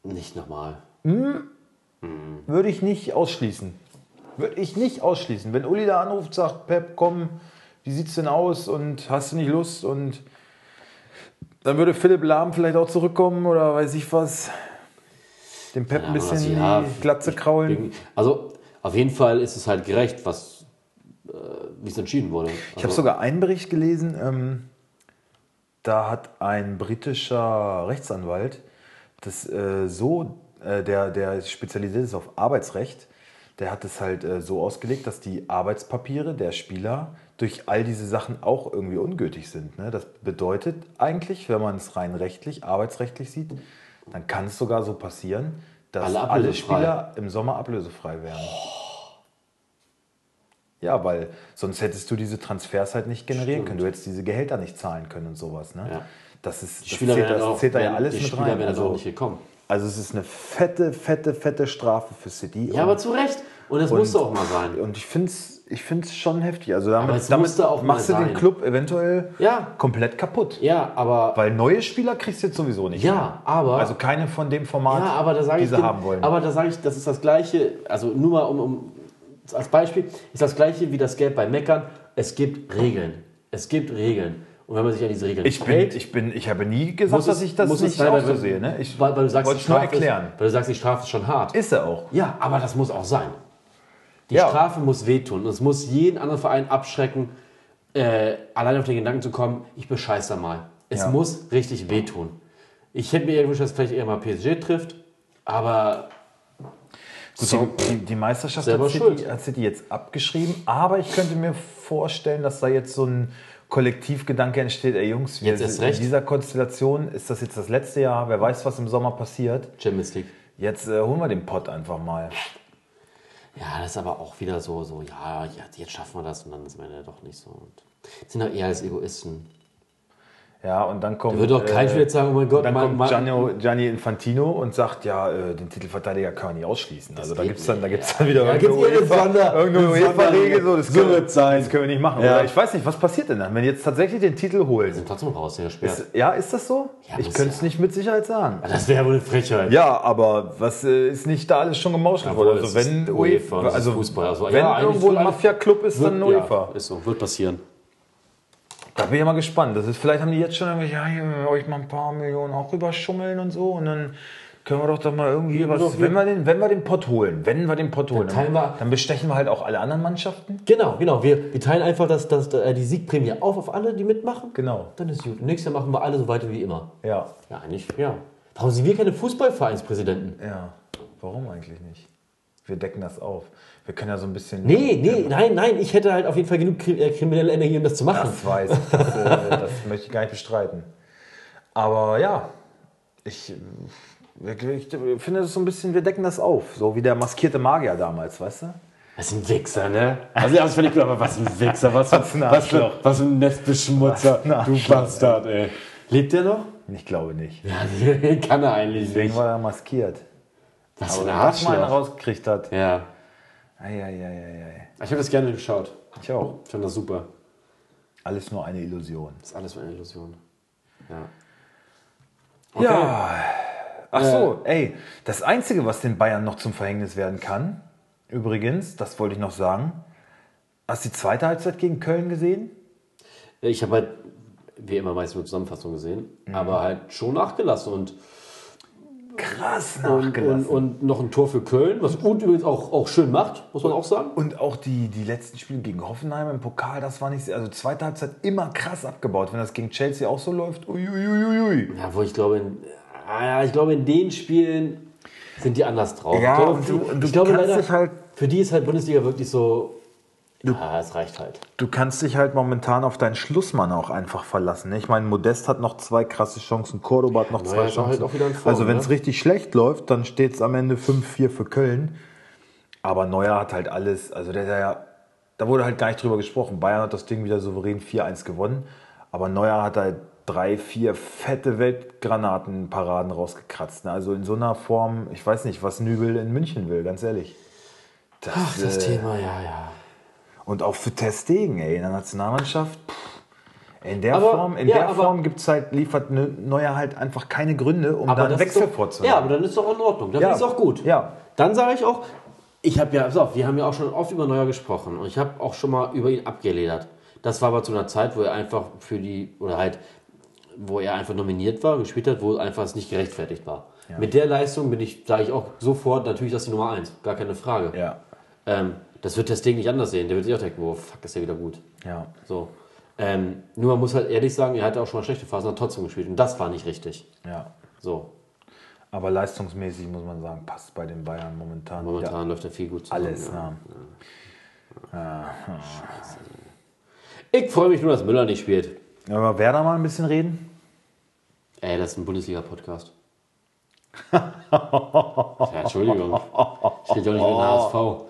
Nicht nochmal. Hm? Hm. Würde ich nicht ausschließen. Würde ich nicht ausschließen. Wenn Uli da anruft, sagt, Pep, komm, wie sieht's denn aus und hast du nicht Lust? Und dann würde Philipp Lahm vielleicht auch zurückkommen oder weiß ich was. Dem Pep ein bisschen die ja, Glatze kraulen. Also auf jeden Fall ist es halt gerecht, was äh, wie es entschieden wurde. Also ich habe sogar einen Bericht gelesen, ähm, da hat ein britischer Rechtsanwalt, das äh, so, äh, der, der spezialisiert ist auf Arbeitsrecht, der hat es halt äh, so ausgelegt, dass die Arbeitspapiere der Spieler durch all diese Sachen auch irgendwie ungültig sind. Ne? Das bedeutet eigentlich, wenn man es rein rechtlich, arbeitsrechtlich sieht, dann kann es sogar so passieren, dass alle, alle Spieler im Sommer ablösefrei werden. Oh. Ja, weil sonst hättest du diese Transfers halt nicht generieren Stimmt. können. Du hättest diese Gehälter nicht zahlen können und sowas. Ne? Ja. Das ist, die Spieler das zählt, das auch, zählt da ja alles die mit Spieler rein. Also, auch nicht gekommen. Also es ist eine fette, fette, fette Strafe für City. Ja, aber zu Recht. Und das musste auch mal sein. Und ich finde es ich find's schon heftig. Also damit, damit auch machst du sein. den Club eventuell ja. komplett kaputt. Ja, aber... Weil neue Spieler kriegst du jetzt sowieso nicht ja, mehr. aber... Also keine von dem Format, ja, aber da die sie den, haben wollen. Aber da sage ich, das ist das Gleiche, also nur mal um, um als Beispiel, ist das Gleiche wie das Geld bei Meckern. Es gibt Regeln. Es gibt Regeln. Und wenn man sich an diese Regeln ich hält... Bin, ich, bin, ich habe nie gesagt, dass ich das nicht sein, auch so sehe. Ne? Ich weil, weil du sagst, wollte es nur erklären. Ist, weil du sagst, die Strafe ist schon hart. Ist er auch. Ja, aber das muss auch sein. Die ja. Strafe muss wehtun. Es muss jeden anderen Verein abschrecken, äh, allein auf den Gedanken zu kommen, ich bescheiß da mal. Es ja. muss richtig wehtun. Ich hätte mir eher gewünscht, dass vielleicht eher mal P S G trifft, aber... Gut, so, die, die Meisterschaft hat City, hat City jetzt abgeschrieben, aber ich könnte mir vorstellen, dass da jetzt so ein Kollektivgedanke entsteht, ey Jungs, wir, jetzt ist in recht. dieser Konstellation ist das jetzt das letzte Jahr, wer weiß, was im Sommer passiert. Champions League. Jetzt äh, holen wir den Pott einfach mal. Ja, das ist aber auch wieder so, so ja, jetzt schaffen wir das und dann ist man ja doch nicht so. Und sind doch eher als Egoisten. Ja, und dann kommt... Da wird doch kein äh, Spieler sagen, oh mein Gott, dann mein, mein, kommt Gianni Infantino und sagt, ja, äh, den Titelverteidiger kann man nicht ausschließen. Also da gibt es dann, da gibt's dann wieder ja, irgendeine UEFA-Regel, so, das können, das können wir nicht machen. Ja. Oder ich weiß nicht, was passiert denn dann, wenn jetzt tatsächlich den Titel holen? Wir sind trotzdem raus, der ist, ja, ist das so? Ja, ich könnte es ja. nicht mit Sicherheit sagen. Ja, das wäre wohl eine Frechheit. Ja, aber was äh, ist nicht da alles schon gemauschelt worden? Also wenn UEFA, also Fußball, also wenn ja, irgendwo ein Mafia-Club ist, dann UEFA. Ist so, wird passieren. Da bin ich mal gespannt. Das ist, vielleicht haben die jetzt schon irgendwelche, ja, hier, wir euch mal ein paar Millionen auch rüberschummeln und so. Und dann können wir doch doch mal irgendwie was. Doch, wenn, wir den, wenn wir den Pott holen, wenn wir den Pott holen, dann, dann, dann bestechen wir halt auch alle anderen Mannschaften. Genau, genau. Wir, wir teilen einfach das, das, die Siegprämie auf auf alle, die mitmachen. Genau. Dann ist gut. Nächstes Jahr machen wir alle so weiter wie immer. Ja. Ja, eigentlich, ja. Warum sind wir keine Fußballvereinspräsidenten? Ja. Warum eigentlich nicht? Wir decken das auf. Wir können ja so ein bisschen... Nee, nee, nein, nein. Ich hätte halt auf jeden Fall genug kriminelle Energie, um das zu machen. Das weiß ich. Das, äh, das möchte ich gar nicht bestreiten. Aber ja, ich, ich, ich finde das so ein bisschen, wir decken das auf. So wie der maskierte Magier damals, weißt du? Was ist ein Wichser, ne? Also ja, das finde ich gut, aber was ein Wichser, was, was, ein, was, für, was ein Nestbeschmutzer, was ein du Bastard, ey. Lebt der noch? Ich glaube nicht. Ja, kann er eigentlich Deswegen nicht. Deswegen war er maskiert. Was für ein Arschloch. Mal rausgekriegt hat. Ja. Ei, ei, ei, ei. Ich habe das gerne geschaut. Ich auch. Ich fand das super. Alles nur eine Illusion. Das ist alles nur eine Illusion. Ja. Okay. Ja. Ach so, äh. ey. Das Einzige, was den Bayern noch zum Verhängnis werden kann, übrigens, das wollte ich noch sagen, hast du die zweite Halbzeit gegen Köln gesehen? Ich habe halt wie immer meistens nur Zusammenfassung gesehen, mhm. aber halt schon nachgelassen und krass nachgelassen. Und, und, und noch ein Tor für Köln, was Uth übrigens auch, auch schön macht, muss man auch sagen. Und auch die, die letzten Spiele gegen Hoffenheim im Pokal, das war nicht, also zweite Halbzeit immer krass abgebaut, wenn das gegen Chelsea auch so läuft. Uiuiuiui. Ja, wo ich glaube, in, ich glaube in den Spielen sind die anders drauf. Ja, ich glaube, und du, und du ich glaube leider, dich halt für die ist halt Bundesliga wirklich so. Du, ja, es reicht halt. Du kannst dich halt momentan auf deinen Schlussmann auch einfach verlassen. Ne? Ich meine, Modest hat noch zwei krasse Chancen, Cordoba hat noch ja, zwei Chancen. Halt auch wieder in Form, also wenn es ne? richtig schlecht läuft, dann steht es am Ende fünf vier für Köln. Aber Neuer hat halt alles, also der, der, da wurde halt gar nicht drüber gesprochen. Bayern hat das Ding wieder souverän vier eins gewonnen. Aber Neuer hat halt drei, vier fette Weltgranatenparaden rausgekratzt. Ne? Also in so einer Form, ich weiß nicht, was Nübel in München will, ganz ehrlich. Das, Ach, das äh, Thema, ja, ja. Und auch für Ter Stegen, ey, in der Nationalmannschaft. Pff, in der aber, Form, in ja, der Form gibt's halt, liefert Neuer halt einfach keine Gründe, um da einen Wechsel vorzunehmen. Ja, aber dann ist doch in Ordnung. Dann ja. ist auch gut. Ja. Dann sage ich auch, ich habe ja, pass auf, wir haben ja auch schon oft über Neuer gesprochen und ich habe auch schon mal über ihn abgeledert. Das war aber zu einer Zeit, wo er einfach für die, oder halt, wo er einfach nominiert war, gespielt hat, wo einfach es nicht gerechtfertigt war. Ja. Mit der Leistung bin ich, sage ich auch sofort, natürlich, das ist die Nummer eins. Gar keine Frage. Ja. Ähm, Das wird das Ding nicht anders sehen. Der wird sich auch denken, oh, fuck, ist ja wieder gut. Ja. So. Ähm, nur man muss halt ehrlich sagen, er hatte auch schon mal schlechte Phasen, hat trotzdem gespielt. Und das war nicht richtig. Ja. So. Aber leistungsmäßig muss man sagen, passt bei den Bayern momentan. Momentan läuft er viel gut zusammen. Alles, ja. ja. ja. ja. Scheiße. Ich freue mich nur, dass Müller nicht spielt. Ja, aber wer da mal ein bisschen reden? Ey, das ist ein Bundesliga-Podcast. ja, Entschuldigung. Ich rede doch nicht mit dem H S V.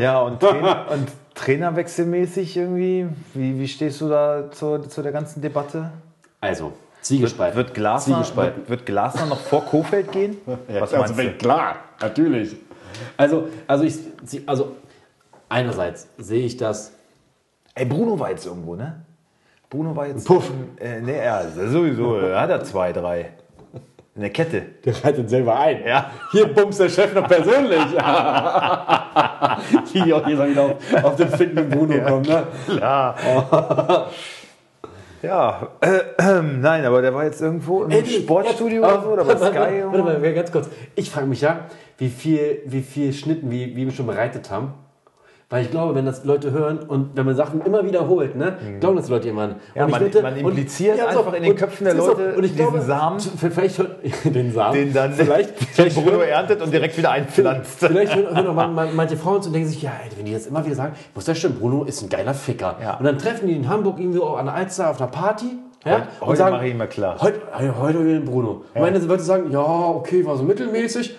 Ja, und, Trainer, und trainerwechselmäßig irgendwie, wie, wie stehst du da zu, zu der ganzen Debatte? Also, Zwiegespalten. Wird, wird, Glasner, wird, wird Glasner noch vor Kohfeldt gehen? Ja, was meinst du? Klar, natürlich. Also, also, ich, also einerseits sehe ich das... Ey, Bruno war jetzt irgendwo, ne? Bruno war jetzt... Puff. Äh, ne, er sowieso, er hat er zwei, drei. In der Kette. Der schaltet selber ein. Ja. Hier bumst der Chef noch persönlich. Die auch hier wieder auf, auf den finden Bruno ja, kommen. Ne? Klar. Oh. Ja. Äh, äh, nein, aber der war jetzt irgendwo im Ey, Sportstudio ja, oder so. Oder bei Sky. Warte, warte mal, ganz kurz. Ich frage mich ja, wie viel, wie viel Schnitten wie, wie wir schon bereitet haben. Weil ich glaube, wenn das Leute hören und wenn man Sachen immer wiederholt, ne, glauben das Leute immer an. Ja, man, bitte, man impliziert und, einfach in den und, Köpfen der Leute auch, und ich diesen glaube, Samen. Vielleicht hört, den Samen. Den dann vielleicht, vielleicht Bruno hört, erntet und direkt wieder einpflanzt. Vielleicht hören auch man, man, manche Frauen und denken sich, ja, wenn die das immer wieder sagen, muss das stimmen, Bruno ist ein geiler Ficker. Ja. Und dann treffen die in Hamburg irgendwie auch an der Alster auf einer Party. Ja, heute und heute sagen, mache ich immer klar. Heute, heute den Bruno. Ja. Und dann Leute sagen, ja, okay, war so mittelmäßig.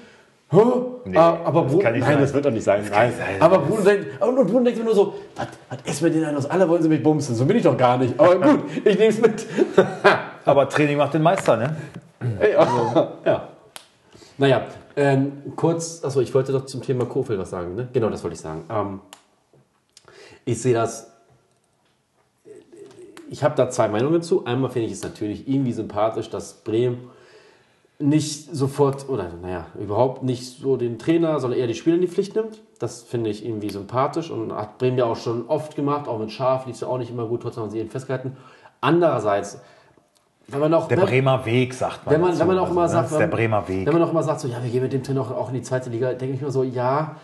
Huh? Nee, aber Bruno, nein, sein. Das wird doch nicht sein. Nein. Sein. Aber Bruno denkt, und Bruno denkt mir nur so, was, was essen wir denn an? Aus alle wollen sie mich bumsen. So bin ich doch gar nicht. Aber gut, ich nehme es mit. Aber Training macht den Meister, ne? Hey, also, ja. Naja, ähm, kurz, achso, ich wollte doch zum Thema Kohfeldt was sagen, ne? Genau, das wollte ich sagen. Ähm, ich sehe das, ich habe da zwei Meinungen zu. Einmal finde ich es natürlich irgendwie sympathisch, dass Bremen nicht sofort, oder naja, überhaupt nicht so den Trainer, sondern eher die Spieler in die Pflicht nimmt. Das finde ich irgendwie sympathisch und hat Bremen ja auch schon oft gemacht, auch mit Schaf lief es ja auch nicht immer gut, trotzdem haben sie ihn festgehalten. Andererseits, wenn man auch... Der wenn, Bremer Weg, sagt man. Wenn man, wenn man auch also, immer sagt... Das ist der Bremer Weg. Wenn man auch immer sagt, so, ja, wir gehen mit dem Trainer auch in die zweite Liga, denke ich mir so, ja,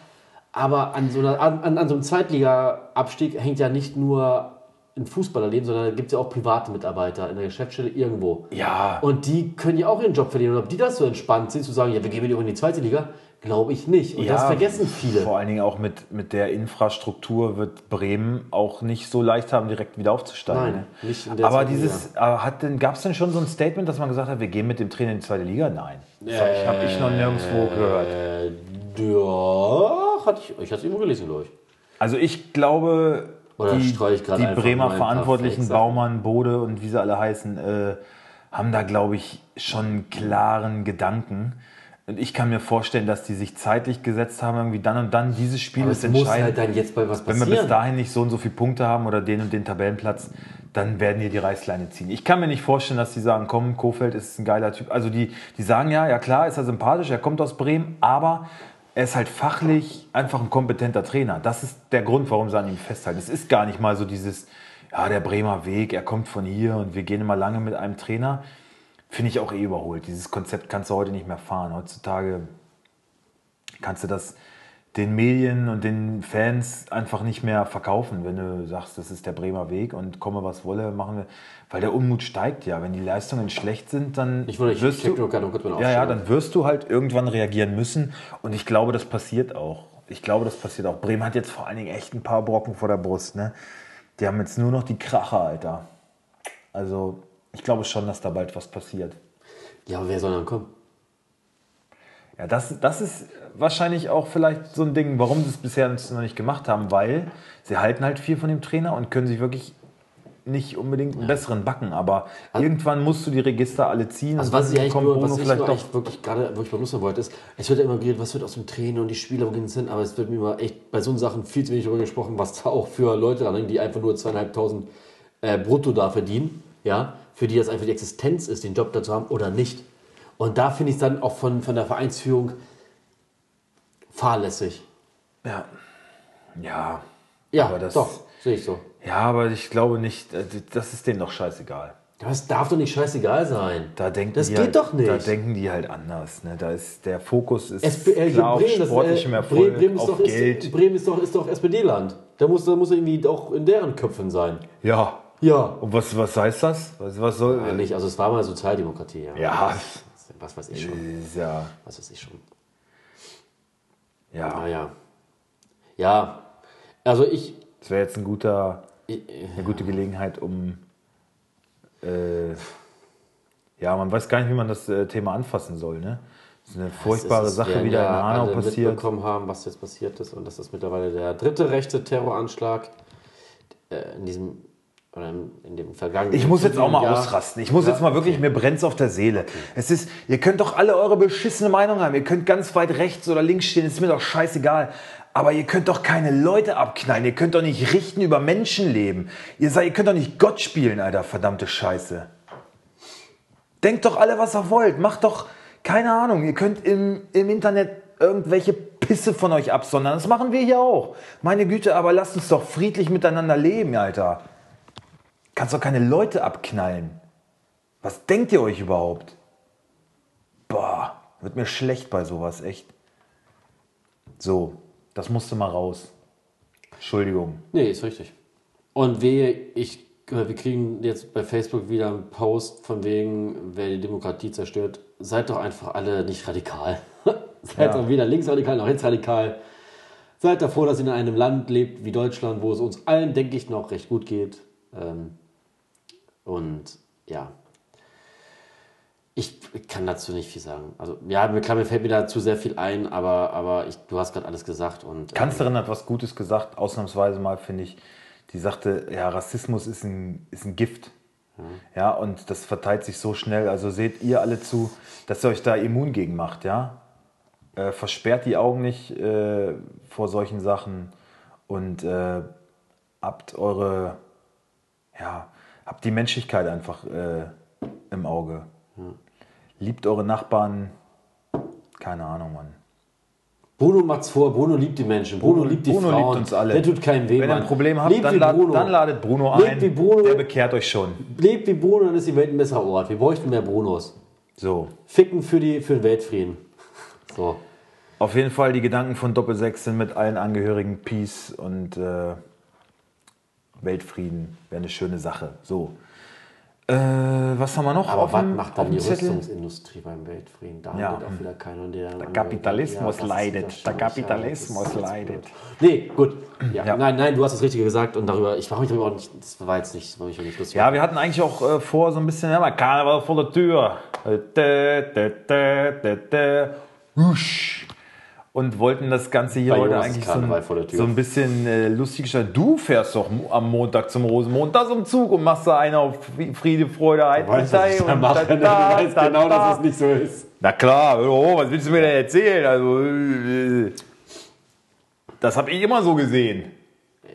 aber an so, einer, an, an so einem Zweitliga-Abstieg hängt ja nicht nur... im Fußballerleben, sondern da gibt es ja auch private Mitarbeiter in der Geschäftsstelle irgendwo. Ja. Und die können ja auch ihren Job verlieren. Und ob die das so entspannt sind, zu sagen, ja, wir gehen wieder in die zweite Liga, glaube ich nicht. Und ja, das vergessen viele. Vor allen Dingen auch mit, mit der Infrastruktur wird Bremen auch nicht so leicht haben, direkt wieder aufzusteigen. Nein, ne? Nicht in der Aber dieses, gab es denn schon so ein Statement, dass man gesagt hat, wir gehen mit dem Trainer in die zweite Liga? Nein. Das habe äh, ich, hab ich noch nirgendwo gehört. Äh, ja, hatte ich, ich hatte es irgendwo gelesen, glaube ich. Also ich glaube... Oder die ich die Bremer Verantwortlichen, Baumann, Bode und wie sie alle heißen, äh, haben da, glaube ich, schon einen klaren Gedanken. Und ich kann mir vorstellen, dass die sich zeitlich gesetzt haben, irgendwie dann und dann dieses Spiel aber ist entscheidend. Muss halt dann jetzt bei was passieren. Wenn wir bis dahin nicht so und so viele Punkte haben oder den und den Tabellenplatz, dann werden die die Reißleine ziehen. Ich kann mir nicht vorstellen, dass die sagen, komm, Kohfeldt ist ein geiler Typ. Also die, die sagen ja, ja klar, ist er sympathisch, er kommt aus Bremen, aber... Er ist halt fachlich einfach ein kompetenter Trainer. Das ist der Grund, warum sie an ihm festhalten. Es ist gar nicht mal so dieses, ja, der Bremer Weg, er kommt von hier und wir gehen immer lange mit einem Trainer, finde ich auch eh überholt. Dieses Konzept kannst du heute nicht mehr fahren. Heutzutage kannst du das den Medien und den Fans einfach nicht mehr verkaufen, wenn du sagst, das ist der Bremer Weg und komme was wolle, machen wir. Weil der Unmut steigt ja. Wenn die Leistungen schlecht sind, dann ich würde, ich wirst du, nur gut, wenn ja, ja, dann wirst du halt irgendwann reagieren müssen. Und ich glaube, das passiert auch. Ich glaube, das passiert auch. Bremen hat jetzt vor allen Dingen echt ein paar Brocken vor der Brust. Ne? Die haben jetzt nur noch die Kracher, Alter. Also ich glaube schon, dass da bald was passiert. Ja, aber wer soll dann kommen? Ja, das, das ist wahrscheinlich auch vielleicht so ein Ding, warum sie es bisher noch nicht gemacht haben, weil sie halten halt viel von dem Trainer und können sich wirklich nicht unbedingt einen ja. besseren backen, aber also, irgendwann musst du die Register alle ziehen. Also und was ich eigentlich nur, was ich vielleicht nur echt wirklich gerade wirklich benutzen wollte, ist, es wird ja immer geredet, was wird aus dem Trainer und die Spieler, wo gehen es hin, aber es wird mir immer echt bei so Sachen viel zu wenig darüber gesprochen, was da auch für Leute dran hängen, die einfach nur zweieinhalbtausend äh, brutto da verdienen, ja, für die das einfach die Existenz ist, den Job da zu haben oder nicht. Und da finde ich es dann auch von, von der Vereinsführung fahrlässig. Ja. Ja. Ja, aber das, doch, sehe ich so. Ja, aber ich glaube nicht, das ist denen doch scheißegal. Das darf doch nicht scheißegal sein. Da denken das die geht halt, doch nicht. Da denken die halt anders. Ne? Da ist, der Fokus ist S P L, klar auf Bremen, sportlichem das, äh, Erfolg, Bremen auf doch, Geld. Ist, Bremen ist doch, ist doch S P D-Land. Da muss, da muss irgendwie auch in deren Köpfen sein. Ja. Ja. Und was, was heißt das? Was, was soll? Ja, nicht. Also es war mal Sozialdemokratie. Ja. ja. Was weiß ich schon. Ja. Was weiß ich schon. Ja. Ah, ja. Ja. Also ich... Das wäre jetzt ein guter, ich, eine gute Gelegenheit, um... Äh, ja, man weiß gar nicht, wie man das äh, Thema anfassen soll, ne? Das ist eine furchtbare ist, Sache, wieder ja in Hanau alle passiert. Wir mitbekommen haben, was jetzt passiert ist. Und das ist mittlerweile der dritte rechte Terroranschlag äh, in diesem... In dem vergangenen ich muss jetzt auch mal Jahr. ausrasten. Ich muss ja, jetzt mal wirklich, okay. mir brennt's auf der Seele. Okay. Es ist, ihr könnt doch alle eure beschissene Meinung haben. Ihr könnt ganz weit rechts oder links stehen, ist mir doch scheißegal. Aber ihr könnt doch keine Leute abknallen. Ihr könnt doch nicht richten über Menschenleben. Ihr seid, ihr könnt doch nicht Gott spielen, Alter, verdammte Scheiße. Denkt doch alle, was ihr wollt. Macht doch, keine Ahnung, ihr könnt im, im Internet irgendwelche Pisse von euch absondern. Das machen wir hier auch. Meine Güte, aber lasst uns doch friedlich miteinander leben, Alter. Kannst doch keine Leute abknallen. Was denkt ihr euch überhaupt? Boah, wird mir schlecht bei sowas, echt. So, das musste mal raus. Entschuldigung. Nee, ist richtig. Und wehe, ich, wir kriegen jetzt bei Facebook wieder einen Post von wegen, wer die Demokratie zerstört. Seid doch einfach alle nicht radikal. Seid ja. doch weder linksradikal noch rechtsradikal. Seid doch froh, dass ihr in einem Land lebt wie Deutschland, wo es uns allen, denke ich, noch recht gut geht. Und ja, ich kann dazu nicht viel sagen. Also ja, mir, klar, mir fällt mir dazu sehr viel ein, aber, aber ich, du hast gerade alles gesagt. Und, Kanzlerin ähm, hat was Gutes gesagt, ausnahmsweise mal, finde ich. Die sagte, ja, Rassismus ist ein, ist ein Gift. Mhm. Ja, und das verteilt sich so schnell. Also seht ihr alle zu, dass ihr euch da immun gegen macht, ja. Äh, versperrt die Augen nicht äh, vor solchen Sachen und äh, habt eure... Ja, habt die Menschlichkeit einfach äh, im Auge. Hm. Liebt eure Nachbarn. Keine Ahnung, Mann. Bruno macht's vor. Bruno liebt die Menschen. Bruno, Bruno liebt die Bruno Frauen. Bruno liebt uns alle. Der tut keinen weh, Wenn ihr ein Problem habt, dann, lad, dann ladet Bruno ein. Wie Bruno, der bekehrt euch schon. Lebt wie Bruno, dann ist die Welt ein besserer Ort. Wir bräuchten mehr Brunos. So. Ficken für, die, für den Weltfrieden. So. Auf jeden Fall, die Gedanken von Doppelsechs sind mit allen Angehörigen Peace und... Äh, Weltfrieden wäre eine schöne Sache. So. Äh, was haben wir noch? Aber was macht dann die Rüstungsindustrie beim Weltfrieden? Da ja. auch wieder keiner, der, der Kapitalismus ja, leidet. Der Kapitalismus ja, leidet. Nee, gut. Ja. Ja. Nein, nein, du hast das Richtige gesagt und darüber, ich war mich darüber auch nicht, das war jetzt nicht, war mich nicht lustig. Ja, wir hatten eigentlich auch äh, vor, so ein bisschen, ja, Karneval vor der Tür. Husch. Und wollten das Ganze hier heute eigentlich so ein, so ein bisschen äh, lustig gestalten. Du fährst doch am Montag zum Rosenmontag zum Zug und machst da einen auf Friede, Freude, Einheit. Ich weiß genau, dass es nicht so ist. Na klar, oh, was willst du mir denn erzählen? Also, das habe ich immer so gesehen.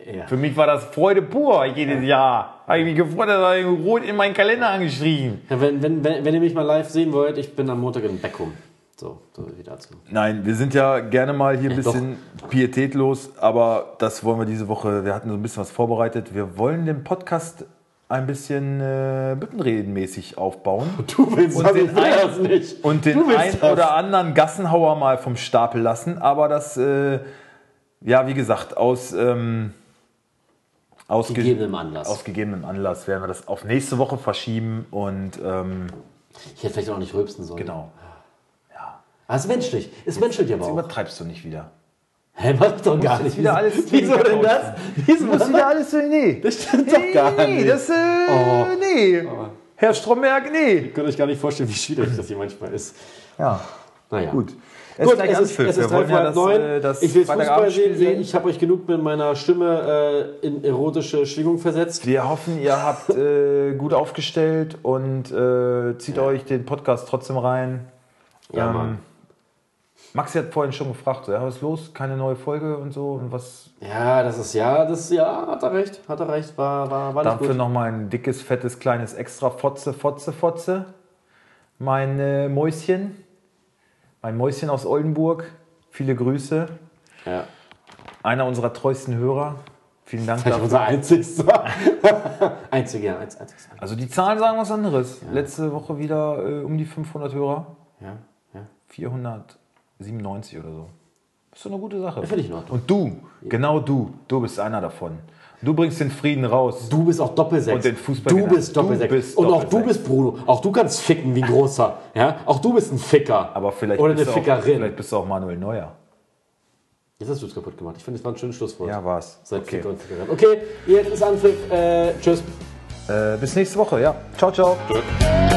Ja. Für mich war das Freude pur jedes ja. Jahr. Habe ich mich gefreut, da habe ich rot in meinen Kalender angeschrieben. Ja, wenn, wenn, wenn, wenn ihr mich mal live sehen wollt, ich bin am Montag in Beckum. So, so viel dazu. Nein, wir sind ja gerne mal hier ein bisschen Doch. pietätlos, aber das wollen wir diese Woche. Wir hatten so ein bisschen was vorbereitet. Wir wollen den Podcast ein bisschen äh, büttenredenmäßig aufbauen. Du willst und das, den ein, das nicht. Und den einen oder anderen Gassenhauer mal vom Stapel lassen, aber das, äh, ja, wie gesagt, aus, ähm, aus, gegebenem Anlass. aus gegebenem Anlass werden wir das auf nächste Woche verschieben und ähm, ich hätte vielleicht auch nicht rülpsen sollen. Genau. Das ist menschlich. Ist menschlich aber auch. Das übertreibst du nicht wieder. Hä, mach doch gar nicht. Wieder alles Wieso denn das? Wieso muss wieder alles so? Nee. Das stimmt doch gar nicht. Nee, das, äh, oh. nee. Oh. Herr Stromberg, nee. Ihr könnt euch gar nicht vorstellen, wie schwierig das hier manchmal ist. Ja, naja. Gut. Es Gut, ist es ist, es ist drei vor neun. Das, das ich will Fußball sehen. sehen. Ich habe euch genug mit meiner Stimme äh, in erotische Schwingung versetzt. Wir hoffen, ihr habt äh, gut aufgestellt und äh, zieht ja. euch den Podcast trotzdem rein. Ja, ähm, Mann. Maxi hat vorhin schon gefragt, ja, was ist los? Keine neue Folge und so und was? Ja, das ist ja, das ja, hat er recht, hat er recht, war, war, war nicht gut. Dafür nochmal ein dickes, fettes, kleines Extra, Fotze, Fotze, Fotze, mein äh, Mäuschen, mein Mäuschen aus Oldenburg, viele Grüße, ja. Einer unserer treuesten Hörer, vielen Dank dafür. Unser einzigster, einziger, einziger. Also die Zahlen sagen was anderes, ja. Letzte Woche wieder äh, um die fünfhundert Hörer, ja, ja. vierhundert siebenundneunzig oder so. Das ist doch eine gute Sache. Finde ich noch. Und du, genau du, du bist einer davon. Du bringst den Frieden raus. Du bist auch Doppelsechs. Und den Fußball. Du bist Doppelsechs. Und auch du bist Bruno. Auch du kannst ficken wie ein Großer. Ja? Auch du bist ein Ficker. Aber vielleicht oder bist eine Fickerin. Auch, vielleicht bist du auch Manuel Neuer. Jetzt hast du es kaputt gemacht. Ich finde, das war ein schönes Schlusswort. Ja, war es. Seid okay. Ficker und Fickerin. Okay, jetzt ist Anpfiff. Äh, tschüss. Äh, bis nächste Woche, ja. Ciao, ciao. Tschüss.